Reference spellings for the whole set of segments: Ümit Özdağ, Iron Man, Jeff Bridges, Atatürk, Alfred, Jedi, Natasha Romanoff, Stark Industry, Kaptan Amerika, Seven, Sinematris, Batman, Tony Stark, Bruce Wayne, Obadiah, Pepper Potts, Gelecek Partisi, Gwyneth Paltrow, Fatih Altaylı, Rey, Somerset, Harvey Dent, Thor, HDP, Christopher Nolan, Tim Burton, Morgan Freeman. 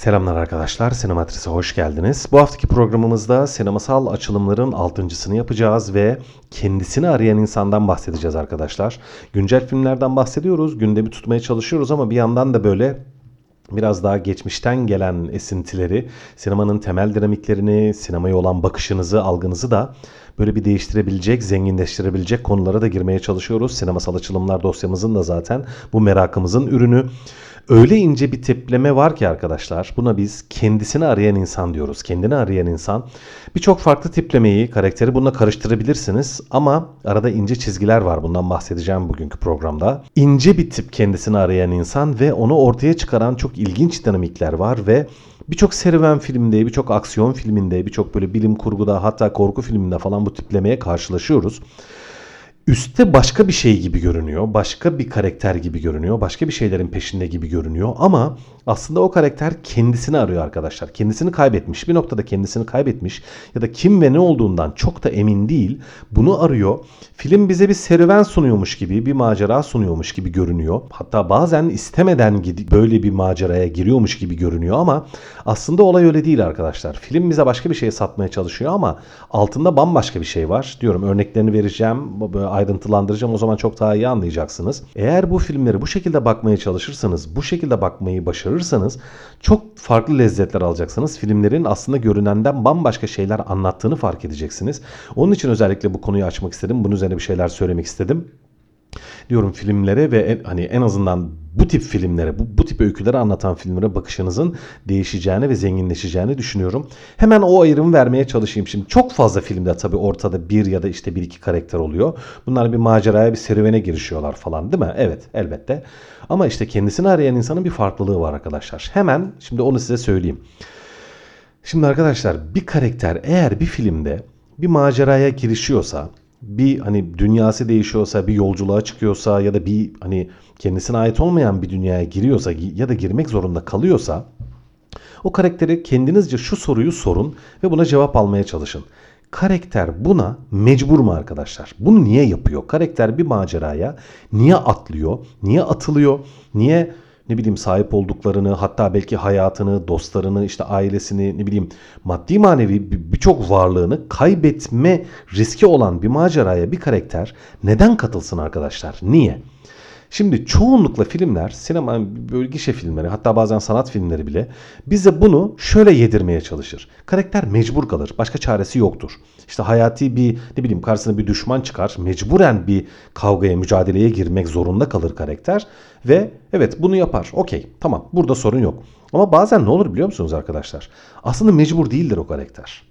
Selamlar arkadaşlar, Sinematris'e hoş geldiniz. Bu haftaki programımızda sinemasal açılımların 6.sını yapacağız ve kendisini arayan insandan bahsedeceğiz arkadaşlar. Güncel filmlerden bahsediyoruz, gündemi tutmaya çalışıyoruz ama bir yandan da böyle biraz daha geçmişten gelen esintileri, sinemanın temel dinamiklerini, sinemaya olan bakışınızı, algınızı da böyle bir değiştirebilecek, zenginleştirebilecek konulara da girmeye çalışıyoruz. Sinemasal açılımlar dosyamızın da zaten bu merakımızın ürünü. Öyle ince bir tipleme var ki arkadaşlar, buna biz kendisini arayan insan diyoruz. Kendini arayan insan. Birçok farklı tiplemeyi, karakteri bununla karıştırabilirsiniz ama arada ince çizgiler var. Bundan bahsedeceğim bugünkü programda. İnce bir tip kendisini arayan insan ve onu ortaya çıkaran çok ilginç dinamikler var ve birçok serüven filminde, birçok aksiyon filminde, birçok böyle bilim kurguda, hatta korku filminde falan bu tiplemeye karşılaşıyoruz. Üste başka bir şey gibi görünüyor, başka bir karakter gibi görünüyor, başka bir şeylerin peşinde gibi görünüyor ama aslında o karakter kendisini arıyor arkadaşlar. Kendisini kaybetmiş, bir noktada kendisini kaybetmiş ya da kim ve ne olduğundan çok da emin değil, bunu arıyor. Film bize bir serüven sunuyormuş gibi, bir macera sunuyormuş gibi görünüyor. Hatta bazen istemeden böyle bir maceraya giriyormuş gibi görünüyor ama aslında olay öyle değil arkadaşlar. Film bize başka bir şey satmaya çalışıyor ama altında bambaşka bir şey var. Diyorum, örneklerini vereceğim, ayrıntılandıracağım, o zaman çok daha iyi anlayacaksınız. Eğer bu filmleri bu şekilde bakmaya çalışırsanız, bu şekilde bakmayı başarırsanız çok farklı lezzetler alacaksınız. Filmlerin aslında görünenden bambaşka şeyler anlattığını fark edeceksiniz. Onun için özellikle bu konuyu açmak istedim. Bunun üzerine bir şeyler söylemek istedim. Diyorum, filmlere ve en azından bu tip filmlere, bu tip öyküleri anlatan filmlere bakışınızın değişeceğini ve zenginleşeceğini düşünüyorum. Hemen o ayrımı vermeye çalışayım. Şimdi çok fazla filmde tabii ortada bir ya da işte bir iki karakter oluyor. Bunlar bir maceraya, bir serüvene girişiyorlar falan, değil mi? Evet, elbette. Ama işte kendisini arayan insanın bir farklılığı var arkadaşlar. Hemen şimdi onu size söyleyeyim. Şimdi arkadaşlar, bir karakter eğer bir filmde bir maceraya girişiyorsa, bir dünyası değişiyorsa, bir yolculuğa çıkıyorsa ya da bir kendisine ait olmayan bir dünyaya giriyorsa ya da girmek zorunda kalıyorsa, o karakteri kendinizce şu soruyu sorun ve buna cevap almaya çalışın. Karakter buna mecbur mu arkadaşlar? Bunu niye yapıyor? Karakter bir maceraya niye atlıyor? Niye atılıyor? Niye sahip olduklarını, hatta belki hayatını, dostlarını, işte ailesini, maddi manevi birçok varlığını kaybetme riski olan bir maceraya bir karakter neden katılsın arkadaşlar? Niye? Şimdi çoğunlukla filmler, sinema, gişe filmleri, hatta bazen sanat filmleri bile bize bunu şöyle yedirmeye çalışır. Karakter mecbur kalır. Başka çaresi yoktur. İşte hayati bir karşısına bir düşman çıkar. Mecburen bir kavgaya, mücadeleye girmek zorunda kalır karakter. Ve evet, bunu yapar. Okey, tamam, burada sorun yok. Ama bazen ne olur biliyor musunuz arkadaşlar? Aslında mecbur değildir o karakter.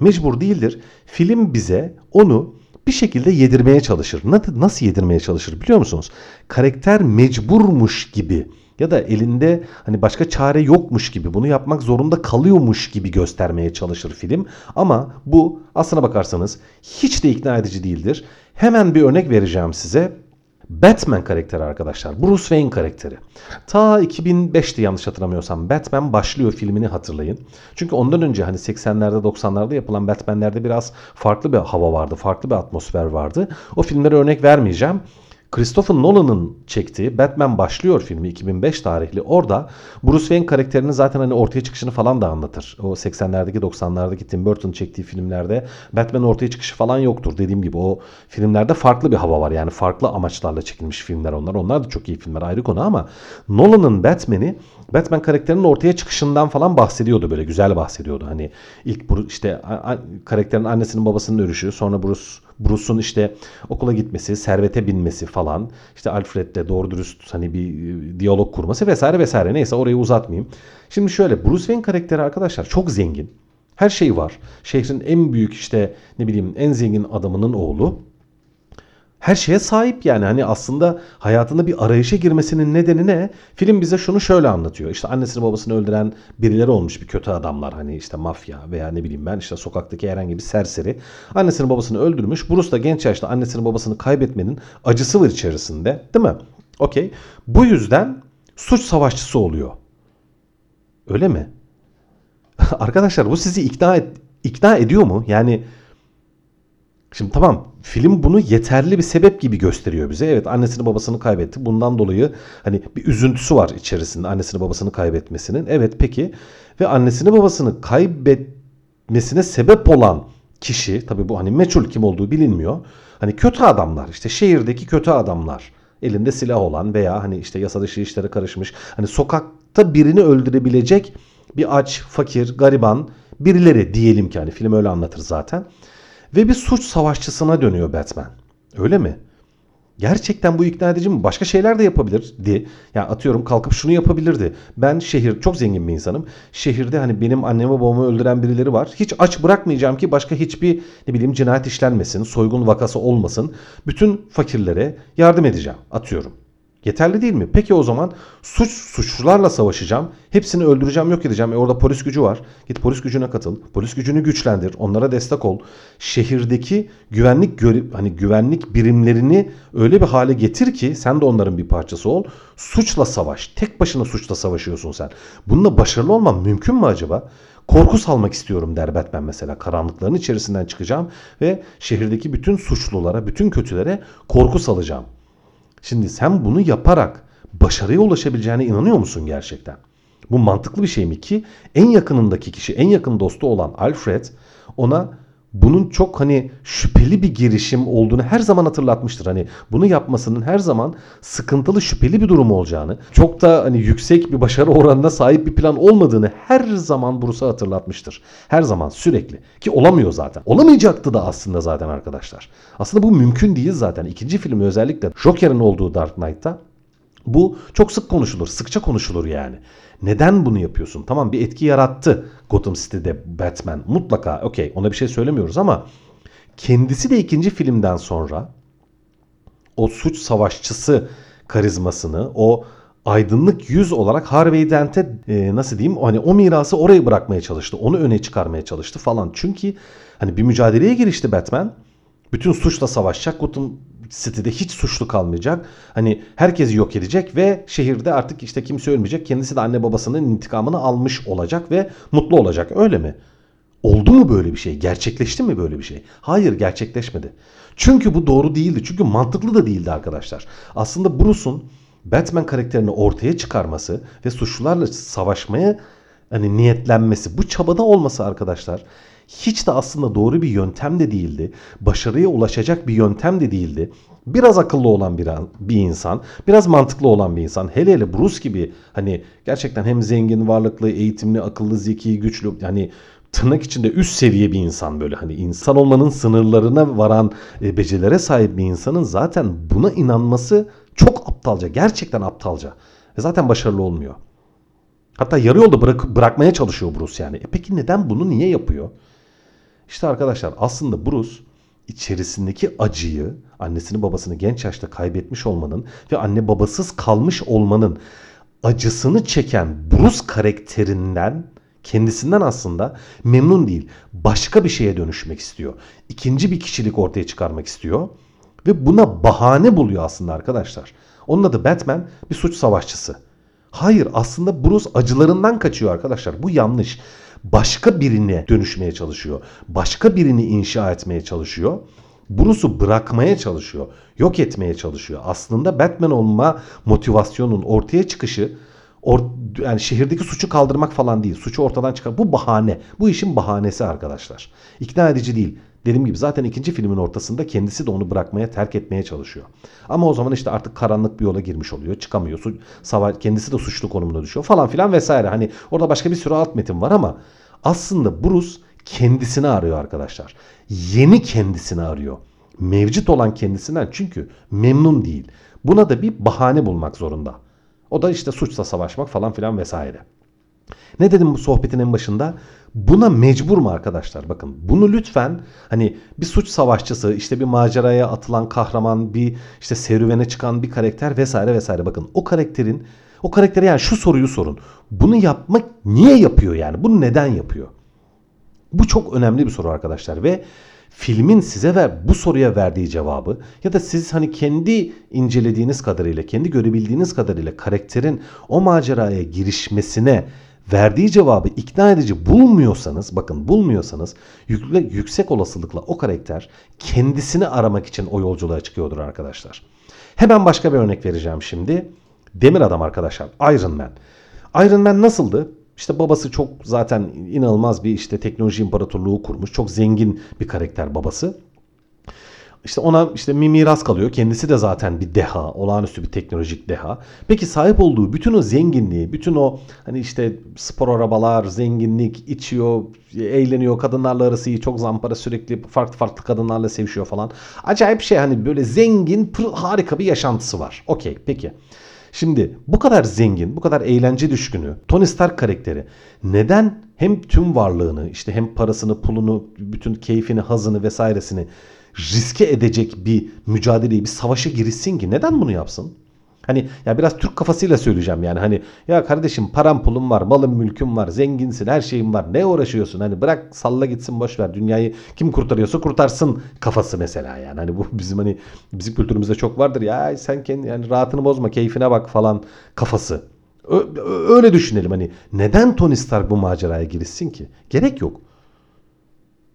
Mecbur değildir. Film bize onu bir şekilde yedirmeye çalışır. Nasıl yedirmeye çalışır biliyor musunuz? Karakter mecburmuş gibi ya da elinde başka çare yokmuş gibi, bunu yapmak zorunda kalıyormuş gibi göstermeye çalışır film. Ama bu aslına bakarsanız hiç de ikna edici değildir. Hemen bir örnek vereceğim size. Batman karakteri arkadaşlar. Bruce Wayne karakteri. Ta 2005'ti yanlış hatırlamıyorsam. Batman başlıyor filmini hatırlayın. Çünkü ondan önce 80'lerde 90'larda yapılan Batman'lerde biraz farklı bir hava vardı. Farklı bir atmosfer vardı. O filmlere örnek vermeyeceğim. Christopher Nolan'ın çektiği Batman başlıyor filmi, 2005 tarihli. Orada Bruce Wayne karakterinin zaten ortaya çıkışını falan da anlatır. O 80'lerdeki 90'lardaki Tim Burton çektiği filmlerde Batman'ın ortaya çıkışı falan yoktur. Dediğim gibi o filmlerde farklı bir hava var. Yani farklı amaçlarla çekilmiş filmler onlar. Onlar da çok iyi filmler, ayrı konu ama Nolan'ın Batman'i, Batman karakterinin ortaya çıkışından falan bahsediyordu. Böyle güzel bahsediyordu. İlk işte karakterin annesinin babasının ölüşü, sonra Bruce'un okula gitmesi, servete binmesi falan, işte Alfred'le doğru dürüst bir diyalog kurması vesaire vesaire. Neyse, orayı uzatmayayım. Şimdi şöyle, Bruce Wayne karakteri arkadaşlar çok zengin. Her şey var. Şehrin en büyük en zengin adamının oğlu. Her şeye sahip yani. Aslında hayatında bir arayışa girmesinin nedeni ne? Film bize şunu şöyle anlatıyor. İşte annesini babasını öldüren birileri olmuş, bir kötü adamlar. Mafya veya sokaktaki herhangi bir serseri. Annesini babasını öldürmüş. Bruce da genç yaşta annesini babasını kaybetmenin acısı var içerisinde. Değil mi? Okey. Bu yüzden suç savaşçısı oluyor. Öyle mi? Arkadaşlar bu sizi ikna ediyor mu? Yani... Şimdi tamam, film bunu yeterli bir sebep gibi gösteriyor bize. Evet, annesini babasını kaybetti. Bundan dolayı hani bir üzüntüsü var içerisinde annesini babasını kaybetmesinin. Evet peki, ve annesini babasını kaybetmesine sebep olan kişi, tabii bu hani meçhul, kim olduğu bilinmiyor. Hani kötü adamlar, işte şehirdeki kötü adamlar, elinde silah olan veya hani işte yasa dışı işlere karışmış, hani sokakta birini öldürebilecek bir aç, fakir, gariban birileri diyelim ki, hani film öyle anlatır zaten. Ve bir suç savaşçısına dönüyor Batman. Öyle mi? Gerçekten bu ikna edici mi? Başka şeyler de yapabilirdi. Yani atıyorum kalkıp şunu yapabilirdi. Ben şehir, çok zengin bir insanım. Şehirde hani benim annemi babamı öldüren birileri var. Hiç aç bırakmayacağım ki başka hiçbir ne bileyim cinayet işlenmesin, soygun vakası olmasın. Bütün fakirlere yardım edeceğim atıyorum. Yeterli değil mi? Peki o zaman suçlularla savaşacağım. Hepsini öldüreceğim, yok edeceğim. Orada polis gücü var. Git polis gücüne katıl. Polis gücünü güçlendir. Onlara destek ol. Şehirdeki güvenlik birimlerini öyle bir hale getir ki sen de onların bir parçası ol. Suçla savaş. Tek başına suçla savaşıyorsun sen. Bununla başarılı olmam mümkün mü acaba? Korku salmak istiyorum der Batman mesela. Karanlıkların içerisinden çıkacağım ve şehirdeki bütün suçlulara, bütün kötülere korku salacağım. Şimdi sen bunu yaparak başarıya ulaşabileceğine inanıyor musun gerçekten? Bu mantıklı bir şey mi ki en yakınındaki kişi, en yakın dostu olan Alfred ona bunun çok hani şüpheli bir girişim olduğunu her zaman hatırlatmıştır. Hani bunu yapmasının her zaman sıkıntılı, şüpheli bir durum olacağını, çok da hani yüksek bir başarı oranına sahip bir plan olmadığını her zaman Bruce'a hatırlatmıştır. Her zaman, sürekli. Ki olamıyor zaten. Olamayacaktı da aslında zaten arkadaşlar. Aslında bu mümkün değil zaten. İkinci filmi özellikle Joker'in olduğu Dark Knight'ta bu çok sık konuşulur. Sıkça konuşulur yani. Neden bunu yapıyorsun? Tamam, bir etki yarattı Gotham City'de Batman. Mutlaka okey, ona bir şey söylemiyoruz ama kendisi de ikinci filmden sonra o suç savaşçısı karizmasını, o aydınlık yüz olarak Harvey Dent'e nasıl diyeyim, hani o mirası oraya bırakmaya çalıştı. Onu öne çıkarmaya çalıştı falan. Çünkü hani bir mücadeleye girişti Batman. Bütün suçla savaşacak. Gotham City'de hiç suçlu kalmayacak. Hani herkesi yok edecek ve şehirde artık işte kimse ölmeyecek. Kendisi de anne babasının intikamını almış olacak ve mutlu olacak. Öyle mi? Oldu mu böyle bir şey? Gerçekleşti mi böyle bir şey? Hayır, gerçekleşmedi. Çünkü bu doğru değildi. Çünkü mantıklı da değildi arkadaşlar. Aslında Bruce'un Batman karakterini ortaya çıkarması ve suçlularla savaşmaya hani niyetlenmesi, bu çabada olması arkadaşlar hiç de aslında doğru bir yöntem de değildi. Başarıya ulaşacak bir yöntem de değildi. Biraz akıllı olan bir insan, biraz mantıklı olan bir insan, hele Bruce gibi hani gerçekten hem zengin, varlıklı, eğitimli, akıllı, zeki, güçlü, yani tırnak içinde üst seviye bir insan, böyle hani insan olmanın sınırlarına varan becerilere sahip bir insanın zaten buna inanması çok aptalca, gerçekten aptalca. Ve zaten başarılı olmuyor. Hatta yarı yolda bırakmaya çalışıyor Bruce yani. Peki neden bunu, niye yapıyor? İşte arkadaşlar aslında Bruce içerisindeki acıyı, annesini babasını genç yaşta kaybetmiş olmanın ve anne babasız kalmış olmanın acısını çeken Bruce karakterinden, kendisinden aslında memnun değil. Başka bir şeye dönüşmek istiyor. İkinci bir kişilik ortaya çıkarmak istiyor ve buna bahane buluyor aslında arkadaşlar. Onun adı Batman, bir suç savaşçısı. Hayır, aslında Bruce acılarından kaçıyor arkadaşlar. Bu yanlış. Başka birine dönüşmeye çalışıyor. Başka birini inşa etmeye çalışıyor. Bruce'u bırakmaya çalışıyor. Yok etmeye çalışıyor. Aslında Batman olma motivasyonunun ortaya çıkışı yani şehirdeki suçu kaldırmak falan değil. Suçu ortadan çıkar. Bu bahane. Bu işin bahanesi arkadaşlar. İkna edici değil. Dediğim gibi zaten ikinci filmin ortasında kendisi de onu bırakmaya, terk etmeye çalışıyor. Ama o zaman işte artık karanlık bir yola girmiş oluyor. Çıkamıyor. Kendisi de suçlu konumuna düşüyor falan filan vesaire. Hani orada başka bir sürü alt metin var ama aslında Bruce kendisini arıyor arkadaşlar. Yeni kendisini arıyor. Mevcut olan kendisinden çünkü memnun değil. Buna da bir bahane bulmak zorunda. O da işte suçla savaşmak falan filan vesaire. Ne dedim bu sohbetin en başında? Buna mecbur mu arkadaşlar? Bakın bunu lütfen hani bir suç savaşçısı, işte bir maceraya atılan kahraman, bir işte serüvene çıkan bir karakter vesaire vesaire. Bakın o karaktere yani şu soruyu sorun. Bunu yapmak niye yapıyor yani? Bunu neden yapıyor? Bu çok önemli bir soru arkadaşlar ve filmin size bu soruya verdiği cevabı ya da siz hani kendi incelediğiniz kadarıyla, kendi görebildiğiniz kadarıyla karakterin o maceraya girişmesine verdiği cevabı ikna edici bulmuyorsanız, bakın bulmuyorsanız, yüksek olasılıkla o karakter kendisini aramak için o yolculuğa çıkıyordur arkadaşlar. Hemen başka bir örnek vereceğim şimdi. Demir Adam arkadaşlar, Iron Man. Iron Man nasıldı? İşte babası çok zaten inanılmaz bir işte teknoloji imparatorluğu kurmuş. Çok zengin bir karakter babası. İşte ona işte miras kalıyor. Kendisi de zaten bir deha. Olağanüstü bir teknolojik deha. Peki sahip olduğu bütün o zenginliği, bütün o hani işte spor arabalar, zenginlik, içiyor, eğleniyor, kadınlarla arası iyi, çok zampara, sürekli farklı farklı kadınlarla sevişiyor falan. Acayip şey, hani böyle zengin, harika bir yaşantısı var. Okey, peki. Şimdi bu kadar zengin, bu kadar eğlence düşkünü Tony Stark karakteri neden hem tüm varlığını, işte hem parasını, pulunu, bütün keyfini, hazını vesairesini riske edecek bir mücadeleyi, bir savaşa girişsin ki? Neden bunu yapsın? Hani ya biraz Türk kafasıyla söyleyeceğim yani, hani ya kardeşim param pulum var, malım mülküm var, zenginsin, her şeyin var, ne uğraşıyorsun, hani bırak salla gitsin, boşver, dünyayı kim kurtarıyorsa kurtarsın kafası mesela yani. Hani bu bizim hani bizim kültürümüzde çok vardır ya, sen kendi yani rahatını bozma, keyfine bak falan kafası. Öyle düşünelim, hani neden Tony Stark bu maceraya girişsin ki? Gerek yok.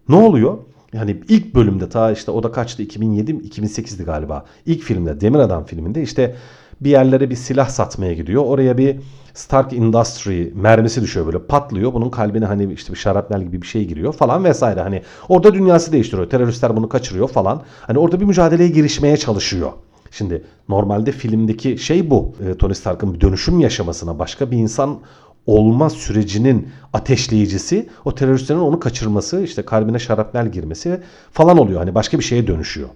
Ne oluyor? Yani ilk bölümde ta işte o da kaçtı, 2007 mi 2008'di galiba. İlk filmde, Demir Adam filminde işte bir yerlere bir silah satmaya gidiyor. Oraya bir Stark Industry mermisi düşüyor, böyle patlıyor. Bunun kalbine hani işte bir şarapnel gibi bir şey giriyor falan vesaire. Hani orada dünyası değiştiriyor. Teröristler bunu kaçırıyor falan. Hani orada bir mücadeleye girişmeye çalışıyor. Şimdi normalde filmdeki şey bu. Tony Stark'ın bir dönüşüm yaşamasına, başka bir insan olma sürecinin ateşleyicisi o teröristlerin onu kaçırması, işte kalbine şarapnel girmesi falan oluyor. Hani başka bir şeye dönüşüyor.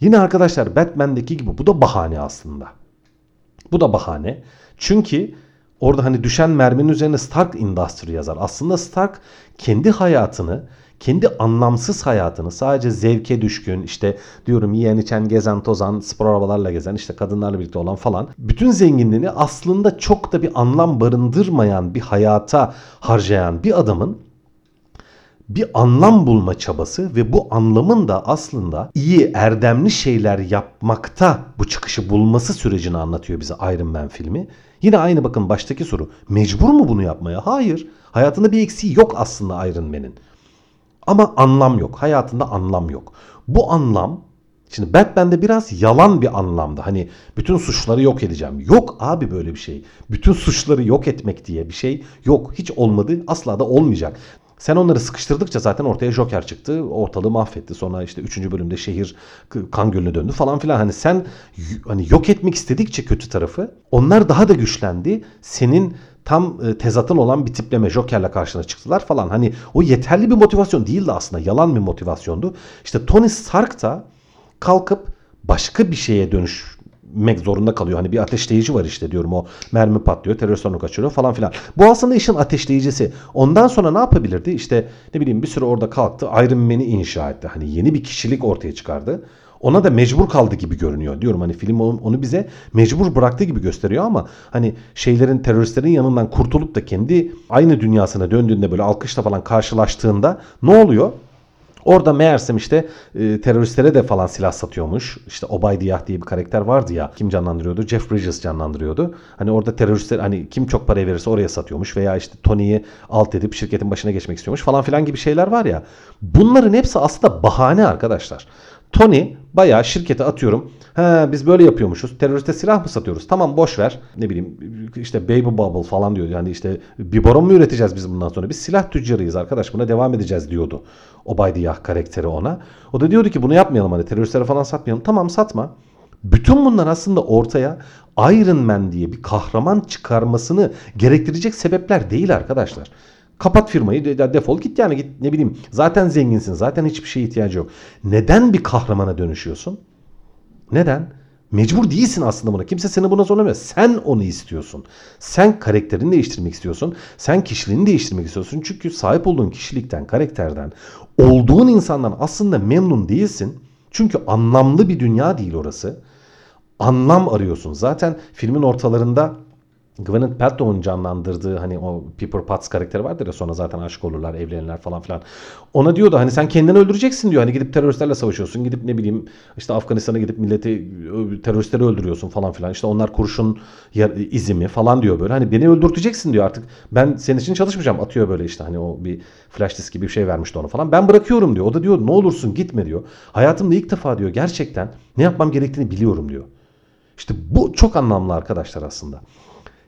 Yine arkadaşlar Batman'deki gibi bu da bahane aslında. Bu da bahane. Çünkü orada hani düşen merminin üzerine Stark Industry yazar. Aslında Stark kendi hayatını, kendi anlamsız hayatını, sadece zevke düşkün, işte diyorum yiyen içen, gezen tozan, spor arabalarla gezen, işte kadınlarla birlikte olan falan, bütün zenginliğini aslında çok da bir anlam barındırmayan bir hayata harcayan bir adamın bir anlam bulma çabası ve bu anlamın da aslında iyi, erdemli şeyler yapmakta bu çıkışı bulması sürecini anlatıyor bize Iron Man filmi. Yine aynı, bakın baştaki soru, mecbur mu bunu yapmaya? Hayır. Hayatında bir eksiği yok aslında Iron Man'in. Ama anlam yok. Hayatında anlam yok. Bu anlam, şimdi Batman'de biraz yalan bir anlamda. Hani bütün suçları yok edeceğim. Yok abi böyle bir şey. Bütün suçları yok etmek diye bir şey yok. Hiç olmadı. Asla da olmayacak. Sen onları sıkıştırdıkça zaten ortaya Joker çıktı. Ortalığı mahvetti. Sonra işte 3. bölümde şehir kan gölüne döndü falan filan. Hani sen hani yok etmek istedikçe kötü tarafı, onlar daha da güçlendi. Senin tam tezatın olan bir tipleme, Joker'la karşına çıktılar falan. Hani o yeterli bir motivasyon değildi aslında. Yalan bir motivasyondu. İşte Tony Stark da kalkıp başka bir şeye dönüşmek zorunda kalıyor. Hani bir ateşleyici var işte, diyorum o mermi patlıyor, terörist onu kaçırıyor falan filan. Bu aslında işin ateşleyicisi. Ondan sonra ne yapabilirdi? İşte ne bileyim bir süre orada kalktı, Iron Man'i inşa etti. Hani yeni bir kişilik ortaya çıkardı. Ona da mecbur kaldı gibi görünüyor. Diyorum hani film onu bize mecbur bıraktığı gibi gösteriyor ama hani şeylerin, teröristlerin yanından kurtulup da kendi aynı dünyasına döndüğünde, böyle alkışla falan karşılaştığında ne oluyor? Orada meğersem işte teröristlere de falan silah satıyormuş. İşte Obadiah diye bir karakter vardı ya. Kim canlandırıyordu? Jeff Bridges canlandırıyordu. Hani orada teröristler, hani kim çok paraya verirse oraya satıyormuş. Veya işte Tony'yi alt edip şirketin başına geçmek istiyormuş falan filan gibi şeyler var ya. Bunların hepsi aslında bahane arkadaşlar. Tony bayağı şirkete, atıyorum, he biz böyle yapıyormuşuz, teröriste silah mı satıyoruz, tamam boş ver, ne bileyim işte baby bubble falan diyor, yani işte biberon mu üreteceğiz biz bundan sonra, biz silah tüccarıyız arkadaş, buna devam edeceğiz diyordu Obadiah karakteri ona. O da diyordu ki bunu yapmayalım, hani teröristlere falan satmayalım, tamam satma. Bütün bunlar aslında ortaya Iron Man diye bir kahraman çıkarmasını gerektirecek sebepler değil arkadaşlar. Kapat firmayı, defol git yani, git ne bileyim, zaten zenginsin, zaten hiçbir şeye ihtiyacı yok. Neden bir kahramana dönüşüyorsun? Neden? Mecbur değilsin aslında buna. Kimse seni buna zorlamıyor. Sen onu istiyorsun. Sen karakterini değiştirmek istiyorsun. Sen kişiliğini değiştirmek istiyorsun. Çünkü sahip olduğun kişilikten, karakterden, olduğun insandan aslında memnun değilsin. Çünkü anlamlı bir dünya değil orası. Anlam arıyorsun. Zaten filmin ortalarında Gwyneth Paltrow'un canlandırdığı hani o Pepper Potts karakteri vardır ya, sonra zaten aşık olurlar, evlenirler falan filan. Ona diyordu hani sen kendini öldüreceksin diyor. Hani gidip teröristlerle savaşıyorsun. Gidip ne bileyim işte Afganistan'a gidip milleti, teröristleri öldürüyorsun falan filan. İşte onlar kurşun izimi falan diyor böyle. Hani beni öldürteceksin diyor artık. Ben senin için çalışmayacağım. Atıyor böyle işte hani o bir flash disk gibi bir şey vermişti onu falan. Ben bırakıyorum diyor. O da diyor ne olursun gitme diyor. Hayatımda ilk defa diyor gerçekten ne yapmam gerektiğini biliyorum diyor. İşte bu çok anlamlı arkadaşlar aslında.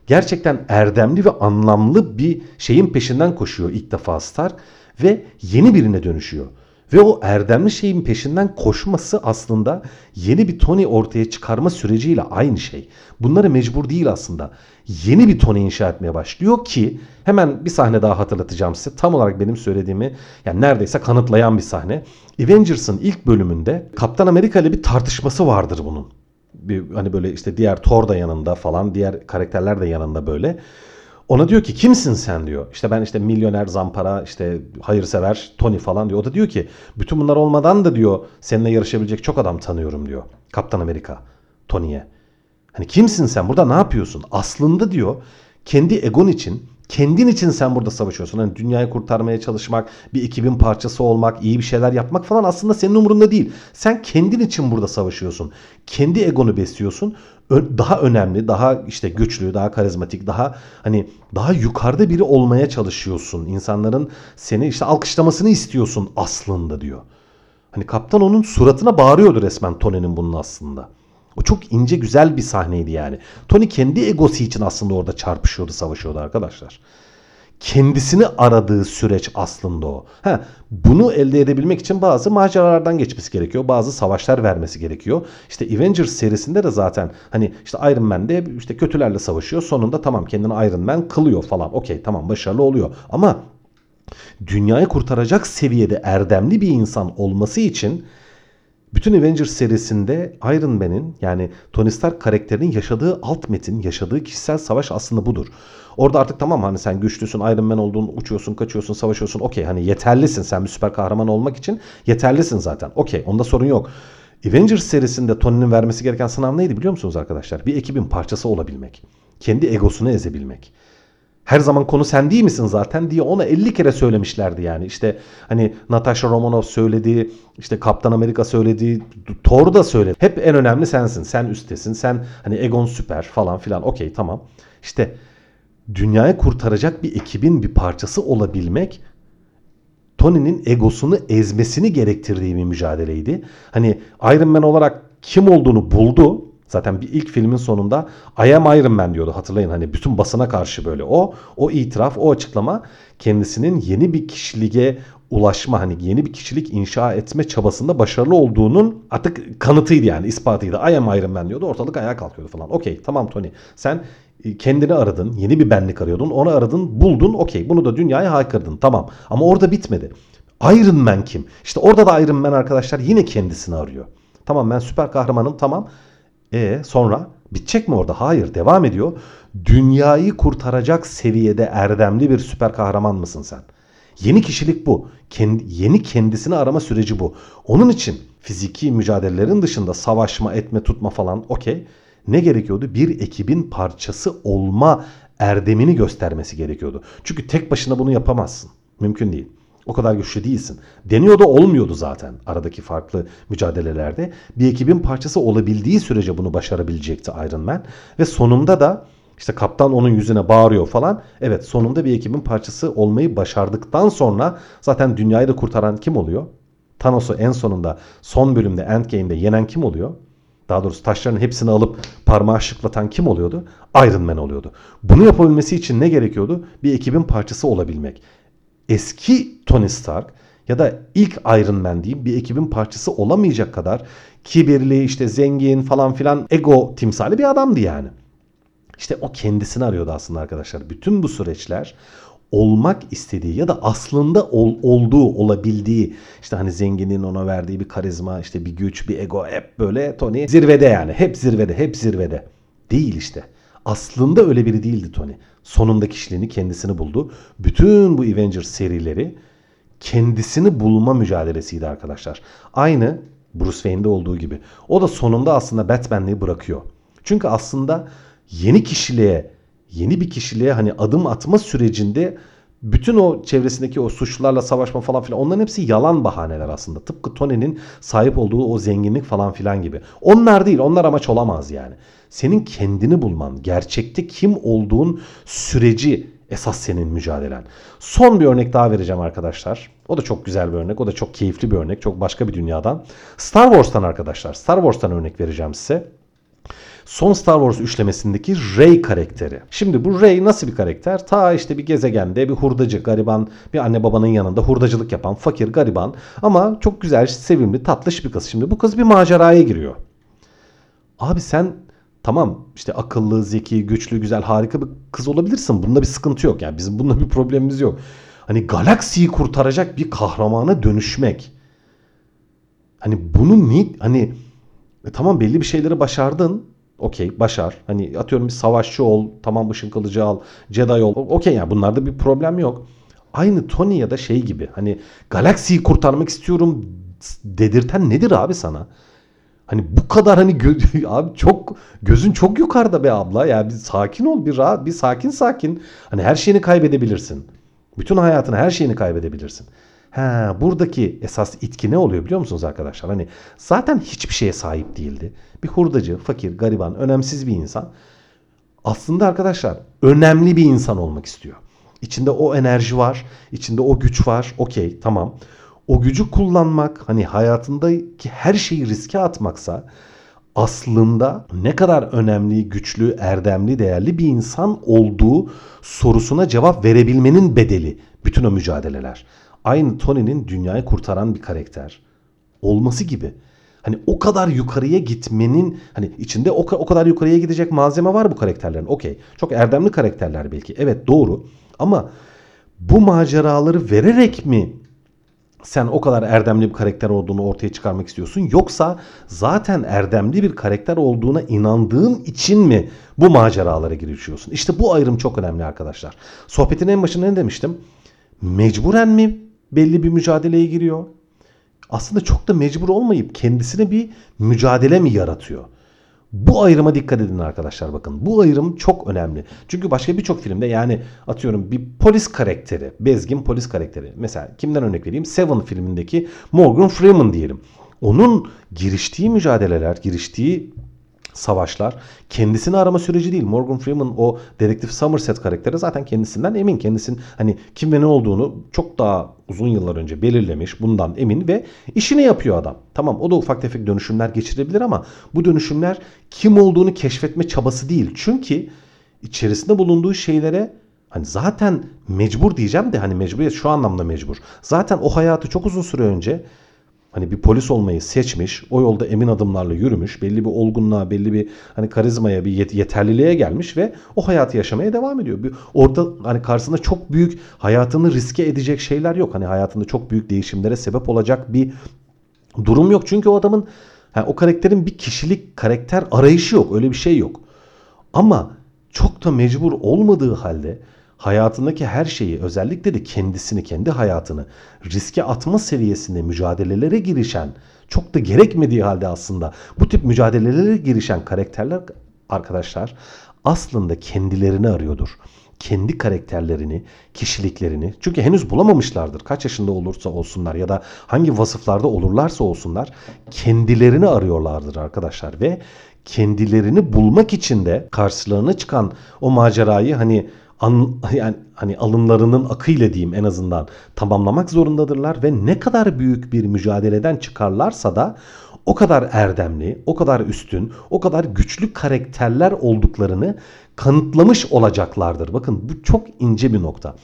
Gerçekten erdemli ve anlamlı bir şeyin peşinden koşuyor ilk defa Stark ve yeni birine dönüşüyor. Ve o erdemli şeyin peşinden koşması aslında yeni bir Tony ortaya çıkarma süreciyle aynı şey. Bunlara mecbur değil aslında. Yeni bir Tony inşa etmeye başlıyor ki hemen bir sahne daha hatırlatacağım size. Tam olarak benim söylediğimi yani neredeyse kanıtlayan bir sahne. Avengers'ın ilk bölümünde Kaptan Amerika ile bir tartışması vardır bunun. Bir, hani böyle işte diğer Thor da yanında falan, diğer karakterler de yanında böyle. Ona diyor ki kimsin sen diyor. İşte ben işte milyoner zampara, işte hayırsever Tony falan diyor. O da diyor ki bütün bunlar olmadan da diyor seninle yarışabilecek çok adam tanıyorum diyor. Kaptan Amerika Tony'ye. Hani kimsin sen, burada ne yapıyorsun? Aslında diyor kendi egon için, kendin için sen burada savaşıyorsun. Hani dünyayı kurtarmaya çalışmak, bir ekibin parçası olmak, iyi bir şeyler yapmak falan aslında senin umurunda değil. Sen kendin için burada savaşıyorsun. Kendi egonu besliyorsun. Daha önemli, daha işte güçlü, daha karizmatik, daha hani daha yukarıda biri olmaya çalışıyorsun. İnsanların seni işte alkışlamasını istiyorsun aslında diyor. Hani kaptan onun suratına bağırıyordu resmen Tony'nin bunun aslında. O çok ince güzel bir sahneydi yani. Tony kendi egosu için aslında orada çarpışıyordu, savaşıyordu arkadaşlar. Kendisini aradığı süreç aslında o. Bunu elde edebilmek için bazı maceralardan geçmesi gerekiyor. Bazı savaşlar vermesi gerekiyor. İşte Avengers serisinde de zaten hani işte Iron Man'de işte kötülerle savaşıyor. Sonunda tamam kendini Iron Man kılıyor falan. Okey tamam, başarılı oluyor. Ama dünyayı kurtaracak seviyede erdemli bir insan olması için bütün Avengers serisinde Iron Man'in yani Tony Stark karakterinin yaşadığı alt metin, yaşadığı kişisel savaş aslında budur. Orada artık tamam hani sen güçlüsün, Iron Man oldun, uçuyorsun, kaçıyorsun, savaşıyorsun. Okey hani yeterlisin, sen bir süper kahraman olmak için yeterlisin zaten. Okey, onda sorun yok. Avengers serisinde Tony'nin vermesi gereken sınav neydi biliyor musunuz arkadaşlar? Bir ekibin parçası olabilmek. Kendi egosunu ezebilmek. Her zaman konu sen değil misin zaten diye ona 50 kere söylemişlerdi yani. İşte hani Natasha Romanoff söyledi, işte Kaptan Amerika söyledi, Thor da söyledi. Hep en önemli sensin, sen üsttesin, sen hani egon süper falan filan. Okey tamam. İşte dünyayı kurtaracak bir ekibin bir parçası olabilmek Tony'nin egosunu ezmesini gerektirdiği bir mücadeleydi. Hani Iron Man olarak kim olduğunu buldu. Zaten bir ilk filmin sonunda I am Iron Man diyordu, hatırlayın hani bütün basına karşı böyle o itiraf, o açıklama kendisinin yeni bir kişiliğe ulaşma, hani yeni bir kişilik inşa etme çabasında başarılı olduğunun artık kanıtıydı yani, ispatıydı. I am Iron Man diyordu, ortalık ayağa kalkıyordu falan. Okey tamam Tony, sen kendini aradın, yeni bir benlik arıyordun, onu aradın, buldun, okey bunu da dünyaya haykırdın tamam, ama orada bitmedi. Iron Man kim? İşte orada da Iron Man arkadaşlar yine kendisini arıyor. Tamam ben süper kahramanım tamam. Sonra bitecek mi orada? Hayır, devam ediyor. Dünyayı kurtaracak seviyede erdemli bir süper kahraman mısın sen? Yeni kişilik bu. Yeni kendisini arama süreci bu. Onun için fiziki mücadelelerin dışında savaşma, etme, tutma falan okey. Ne gerekiyordu? Bir ekibin parçası olma erdemini göstermesi gerekiyordu. Çünkü tek başına bunu yapamazsın. Mümkün değil. O kadar güçlü değilsin. Deniyordu, olmuyordu zaten aradaki farklı mücadelelerde. Bir ekibin parçası olabildiği sürece bunu başarabilecekti Iron Man. Ve sonunda da işte kaptan onun yüzüne bağırıyor falan. Evet, sonunda bir ekibin parçası olmayı başardıktan sonra zaten dünyayı da kurtaran kim oluyor? Thanos'u en sonunda son bölümde Endgame'de yenen kim oluyor? Daha doğrusu taşların hepsini alıp parmağı şıklatan kim oluyordu? Iron Man oluyordu. Bunu yapabilmesi için ne gerekiyordu? Bir ekibin parçası olabilmek. Eski Tony Stark ya da ilk Iron Man diyeyim bir ekibin parçası olamayacak kadar kibirli, işte zengin falan filan ego timsali bir adamdı yani. İşte o kendisini arıyordu aslında arkadaşlar. Bütün bu süreçler olmak istediği ya da aslında olduğu, olabildiği, işte hani zenginin ona verdiği bir karizma, işte bir güç, bir ego, hep böyle Tony zirvede yani. Hep zirvede, hep zirvede. Değil işte. Aslında öyle biri değildi Tony. Sonunda kişiliğini, kendisini buldu. Bütün bu Avengers serileri kendisini bulma mücadelesiydi arkadaşlar. Aynı Bruce Wayne'de olduğu gibi. O da sonunda aslında Batman'liği bırakıyor. Çünkü aslında yeni kişiliğe, yeni bir kişiliğe hani adım atma sürecinde bütün o çevresindeki o suçlularla savaşma falan filan, onların hepsi yalan bahaneler aslında. Tıpkı Tony'nin sahip olduğu o zenginlik falan filan gibi. Onlar değil, onlar amaç olamaz yani. Senin kendini bulman, gerçekte kim olduğun süreci esas senin mücadelen. Son bir örnek daha vereceğim arkadaşlar. O da çok güzel bir örnek, o da çok keyifli bir örnek, çok başka bir dünyadan. Star Wars'tan arkadaşlar, Star Wars'tan örnek vereceğim size. Son Star Wars üçlemesindeki Rey karakteri. Şimdi bu Rey nasıl bir karakter? Ta işte bir gezegende bir hurdacı, gariban, bir anne babanın yanında hurdacılık yapan, fakir, gariban ama çok güzel, sevimli, tatlış bir kız. Şimdi bu kız bir maceraya giriyor. Abi sen tamam işte akıllı, zeki, güçlü, güzel, harika bir kız olabilirsin. Bunda bir sıkıntı yok yani, bizim bunda bir problemimiz yok. Hani galaksiyi kurtaracak bir kahramana dönüşmek. Hani bunu niye hani tamam belli bir şeyleri başardın. Okey, başar. Hani atıyorum bir savaşçı ol, tamam ışın kılıcı al, Jedi ol. Okey yani bunlarda bir problem yok. Aynı Tony ya da şey gibi hani galaksiyi kurtarmak istiyorum dedirten nedir abi sana? Hani bu kadar hani abi çok gözün çok yukarıda be abla ya, bir sakin ol, bir rahat, bir sakin. Hani her şeyini kaybedebilirsin. Bütün hayatını, her şeyini kaybedebilirsin. Ha, buradaki esas itki ne oluyor biliyor musunuz arkadaşlar? Hani zaten hiçbir şeye sahip değildi. Bir hurdacı, fakir, gariban, önemsiz bir insan. Aslında arkadaşlar önemli bir insan olmak istiyor. İçinde o enerji var, içinde o güç var. Okey, tamam. O gücü kullanmak, hani hayatındaki her şeyi riske atmaksa aslında ne kadar önemli, güçlü, erdemli, değerli bir insan olduğu sorusuna cevap verebilmenin bedeli bütün o mücadeleler. Aynı Tony'nin dünyayı kurtaran bir karakter olması gibi. Hani o kadar yukarıya gitmenin, hani içinde o kadar yukarıya gidecek malzeme var bu karakterlerin. Okey. Çok erdemli karakterler belki. Evet, doğru. Ama bu maceraları vererek mi sen o kadar erdemli bir karakter olduğunu ortaya çıkarmak istiyorsun? Yoksa zaten erdemli bir karakter olduğuna inandığın için mi bu maceralara girişiyorsun? İşte bu ayrım çok önemli arkadaşlar. Sohbetin en başında ne demiştim? Mecburen mi belli bir mücadeleye giriyor? Aslında çok da mecbur olmayıp kendisine bir mücadele mi yaratıyor? Bu ayrıma dikkat edin arkadaşlar, bakın. Bu ayrım çok önemli. Çünkü başka birçok filmde yani atıyorum bir polis karakteri, bezgin polis karakteri. Mesela kimden örnek vereyim? Seven filmindeki Morgan Freeman diyelim. Onun giriştiği mücadeleler, giriştiği savaşlar kendisini arama süreci değil. Morgan Freeman o dedektif Somerset karakteri zaten kendisinden emin. Kendisinin hani kim ve ne olduğunu çok daha uzun yıllar önce belirlemiş. Bundan emin ve işini yapıyor adam. Tamam, o da ufak tefek dönüşümler geçirebilir ama bu dönüşümler kim olduğunu keşfetme çabası değil. Çünkü içerisinde bulunduğu şeylere hani zaten mecbur diyeceğim de hani mecburiyet şu anlamda mecbur. Zaten o hayatı çok uzun süre önce hani bir polis olmayı seçmiş, o yolda emin adımlarla yürümüş, belli bir olgunluğa, belli bir hani karizmaya, bir yeterliliğe gelmiş ve o hayatı yaşamaya devam ediyor. Orada hani karşısında çok büyük hayatını riske edecek şeyler yok. Hani hayatında çok büyük değişimlere sebep olacak bir durum yok. Çünkü o adamın, yani o karakterin bir kişilik, karakter arayışı yok. Öyle bir şey yok. Ama çok da mecbur olmadığı halde hayatındaki her şeyi, özellikle de kendisini, kendi hayatını riske atma seviyesinde mücadelelere girişen, çok da gerekmediği halde aslında bu tip mücadelelere girişen karakterler arkadaşlar aslında kendilerini arıyordur. Kendi karakterlerini, kişiliklerini. Çünkü henüz bulamamışlardır. Kaç yaşında olursa olsunlar ya da hangi vasıflarda olurlarsa olsunlar kendilerini arıyorlardır arkadaşlar ve kendilerini bulmak için de karşılarına çıkan o macerayı hani yani hani alınlarının akıyla diyeyim en azından tamamlamak zorundadırlar ve ne kadar büyük bir mücadeleden çıkarlarsa da o kadar erdemli, o kadar üstün, o kadar güçlü karakterler olduklarını kanıtlamış olacaklardır. Bakın bu çok ince bir nokta.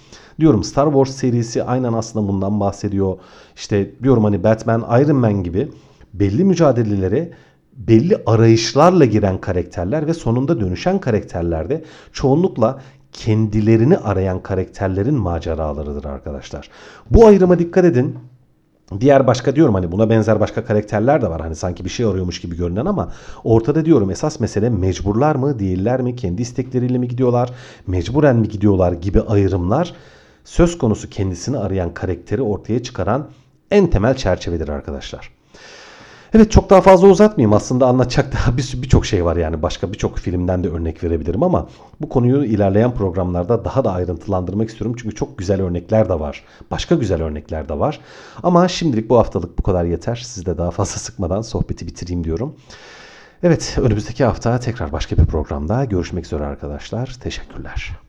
Diyorum Star Wars serisi aynen aslında bundan bahsediyor. İşte diyorum hani Batman, Iron Man gibi belli mücadelelere, belli arayışlarla giren karakterler ve sonunda dönüşen karakterlerde çoğunlukla kendilerini arayan karakterlerin maceralarıdır arkadaşlar. Bu ayrıma dikkat edin. Diğer başka diyorum hani buna benzer başka karakterler de var. Hani sanki bir şey arıyormuş gibi görünen ama ortada diyorum esas mesele mecburlar mı, değiller mi, kendi istekleriyle mi gidiyorlar, mecburen mi gidiyorlar gibi ayrımlar söz konusu kendisini arayan karakteri ortaya çıkaran en temel çerçevedir arkadaşlar. Evet, çok daha fazla uzatmayayım. Aslında anlatacak daha birçok şey var yani. Başka birçok filmden de örnek verebilirim ama bu konuyu ilerleyen programlarda daha da ayrıntılandırmak istiyorum. Çünkü çok güzel örnekler de var. Başka güzel örnekler de var. Ama şimdilik bu haftalık bu kadar yeter. Sizi de daha fazla sıkmadan sohbeti bitireyim diyorum. Evet, önümüzdeki hafta tekrar başka bir programda görüşmek üzere arkadaşlar. Teşekkürler.